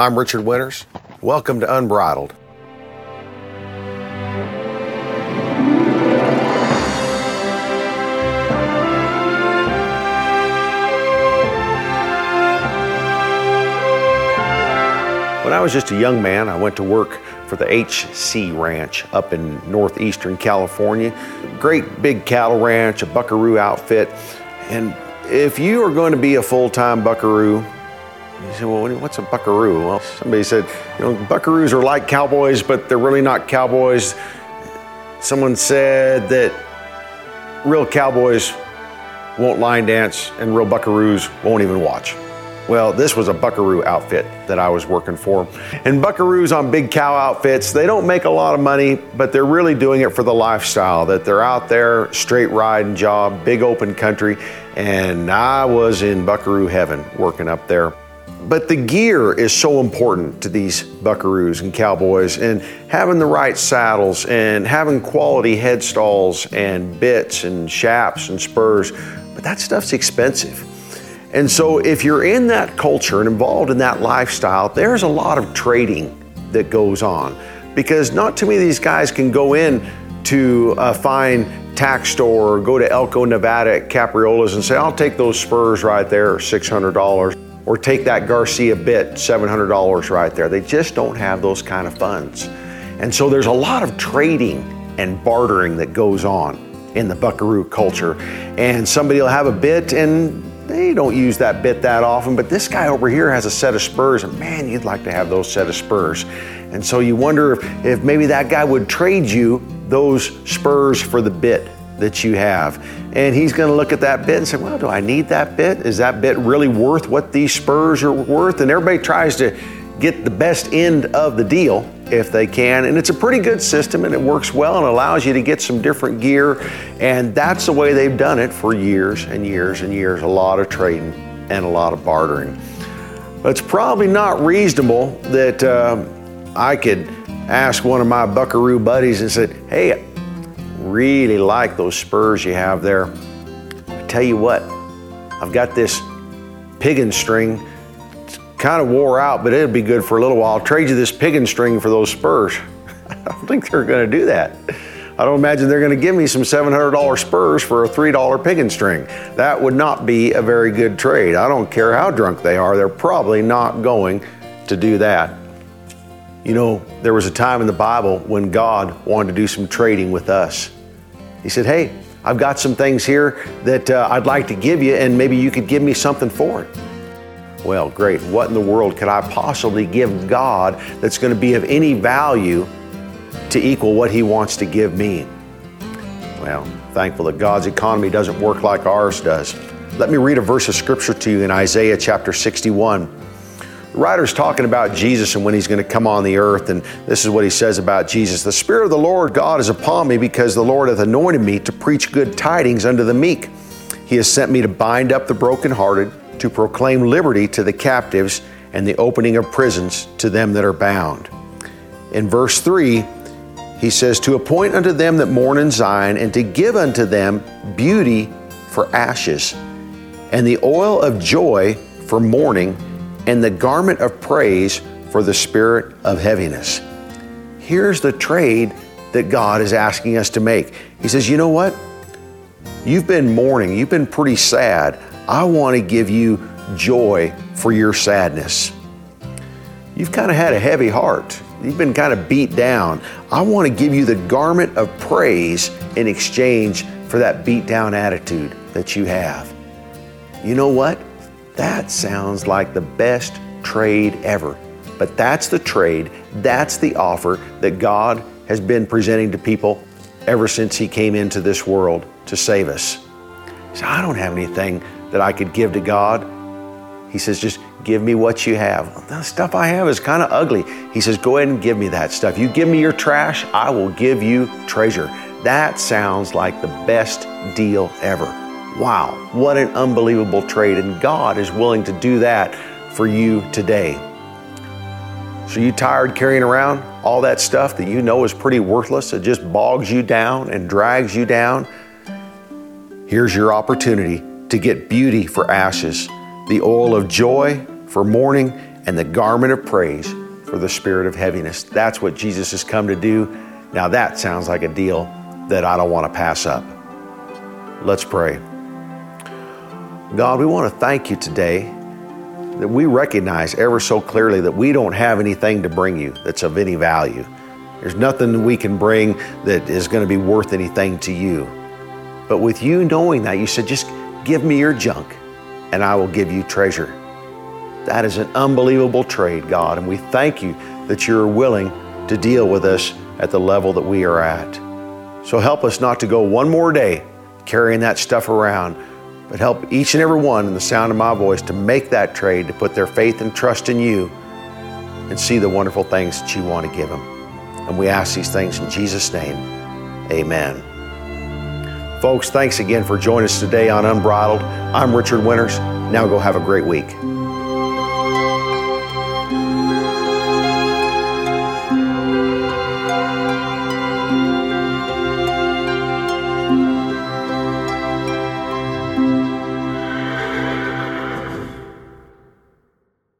I'm Richard Winters. Welcome to Unbridled. When I was just a young man, I went to work for the HC Ranch up in northeastern California. Great big cattle ranch, a buckaroo outfit. And if you are going to be a full-time buckaroo, you say, well, what's a buckaroo? Well, somebody said, you know, buckaroos are like cowboys, but they're really not cowboys. Someone said that real cowboys won't line dance and real buckaroos won't even watch. Well, this was a buckaroo outfit that I was working for. And buckaroos on big cow outfits, they don't make a lot of money, but they're really doing it for the lifestyle, that they're out there, straight riding job, big open country. And I was in buckaroo heaven working up there. But the gear is so important to these buckaroos and cowboys, and having the right saddles and having quality head stalls and bits and shafts and spurs, but that stuff's expensive. And so if you're in that culture and involved in that lifestyle, there's a lot of trading that goes on, because not too many of these guys can go in to a fine tack store or go to Elko, Nevada at Capriolas and say, I'll take those spurs right there, $600, or take that Garcia bit, $700 right there. They just don't have those kind of funds. And so there's a lot of trading and bartering that goes on in the buckaroo culture. And somebody will have a bit and they don't use that bit that often, but this guy over here has a set of spurs, and man, you'd like to have those set of spurs. And so you wonder if maybe that guy would trade you those spurs for the bit that you have. And he's gonna look at that bit and say, well, do I need that bit? Is that bit really worth what these spurs are worth? And everybody tries to get the best end of the deal if they can. And it's a pretty good system, and it works well and allows you to get some different gear. And that's the way they've done it for years and years and years. A lot of trading and a lot of bartering. But it's probably not reasonable that I could ask one of my buckaroo buddies and said, hey, I really like those spurs you have there. I tell you what, I've got this piggin string, kind of wore out, but it'd be good for a little while. I'll trade you this piggin string for those spurs. I don't think they're gonna do that. I don't imagine they're gonna give me some $700 spurs for a $3 piggin string. That would not be a very good trade. I don't care how drunk they are, they're probably not going to do that. You know, there was a time in the Bible when God wanted to do some trading with us. He said, hey, I've got some things here that I'd like to give you, and maybe you could give me something for it. Well, great, what in the world could I possibly give God that's going to be of any value to equal what he wants to give me? Well, thankful that God's economy doesn't work like ours does. Let me read a verse of scripture to you in Isaiah chapter 61. The writer's talking about Jesus and when he's going to come on the earth, and this is what he says about Jesus. The Spirit of the Lord God is upon me, because the Lord hath anointed me to preach good tidings unto the meek. He has sent me to bind up the brokenhearted, to proclaim liberty to the captives and the opening of prisons to them that are bound. In verse 3, he says, to appoint unto them that mourn in Zion, and to give unto them beauty for ashes, and the oil of joy for mourning, and the garment of praise for the spirit of heaviness. Here's the trade that God is asking us to make. He says, you know what? You've been mourning, you've been pretty sad. I want to give you joy for your sadness. You've kind of had a heavy heart. You've been kind of beat down. I want to give you the garment of praise in exchange for that beat down attitude that you have. You know what? That sounds like the best trade ever. But that's the trade, that's the offer that God has been presenting to people ever since he came into this world to save us. So I don't have anything that I could give to God. He says, just give me what you have. Well, the stuff I have is kind of ugly. He says, go ahead and give me that stuff. You give me your trash, I will give you treasure. That sounds like the best deal ever. Wow, what an unbelievable trade. And God is willing to do that for you today. So you tired carrying around all that stuff that you know is pretty worthless? It just bogs you down and drags you down. Here's your opportunity to get beauty for ashes, the oil of joy for mourning, and the garment of praise for the spirit of heaviness. That's what Jesus has come to do. Now that sounds like a deal that I don't want to pass up. Let's pray. God, we want to thank you today that we recognize ever so clearly that we don't have anything to bring you that's of any value. There's nothing that we can bring that is going to be worth anything to you. But with you knowing that, you said, just give me your junk and I will give you treasure. That is an unbelievable trade, God, and we thank you that you're willing to deal with us at the level that we are at. So help us not to go one more day carrying that stuff around, but help each and every one in the sound of my voice to make that trade, to put their faith and trust in you and see the wonderful things that you want to give them. And we ask these things in Jesus' name, amen. Folks, thanks again for joining us today on Unbridled. I'm Richard Winters. Now go have a great week.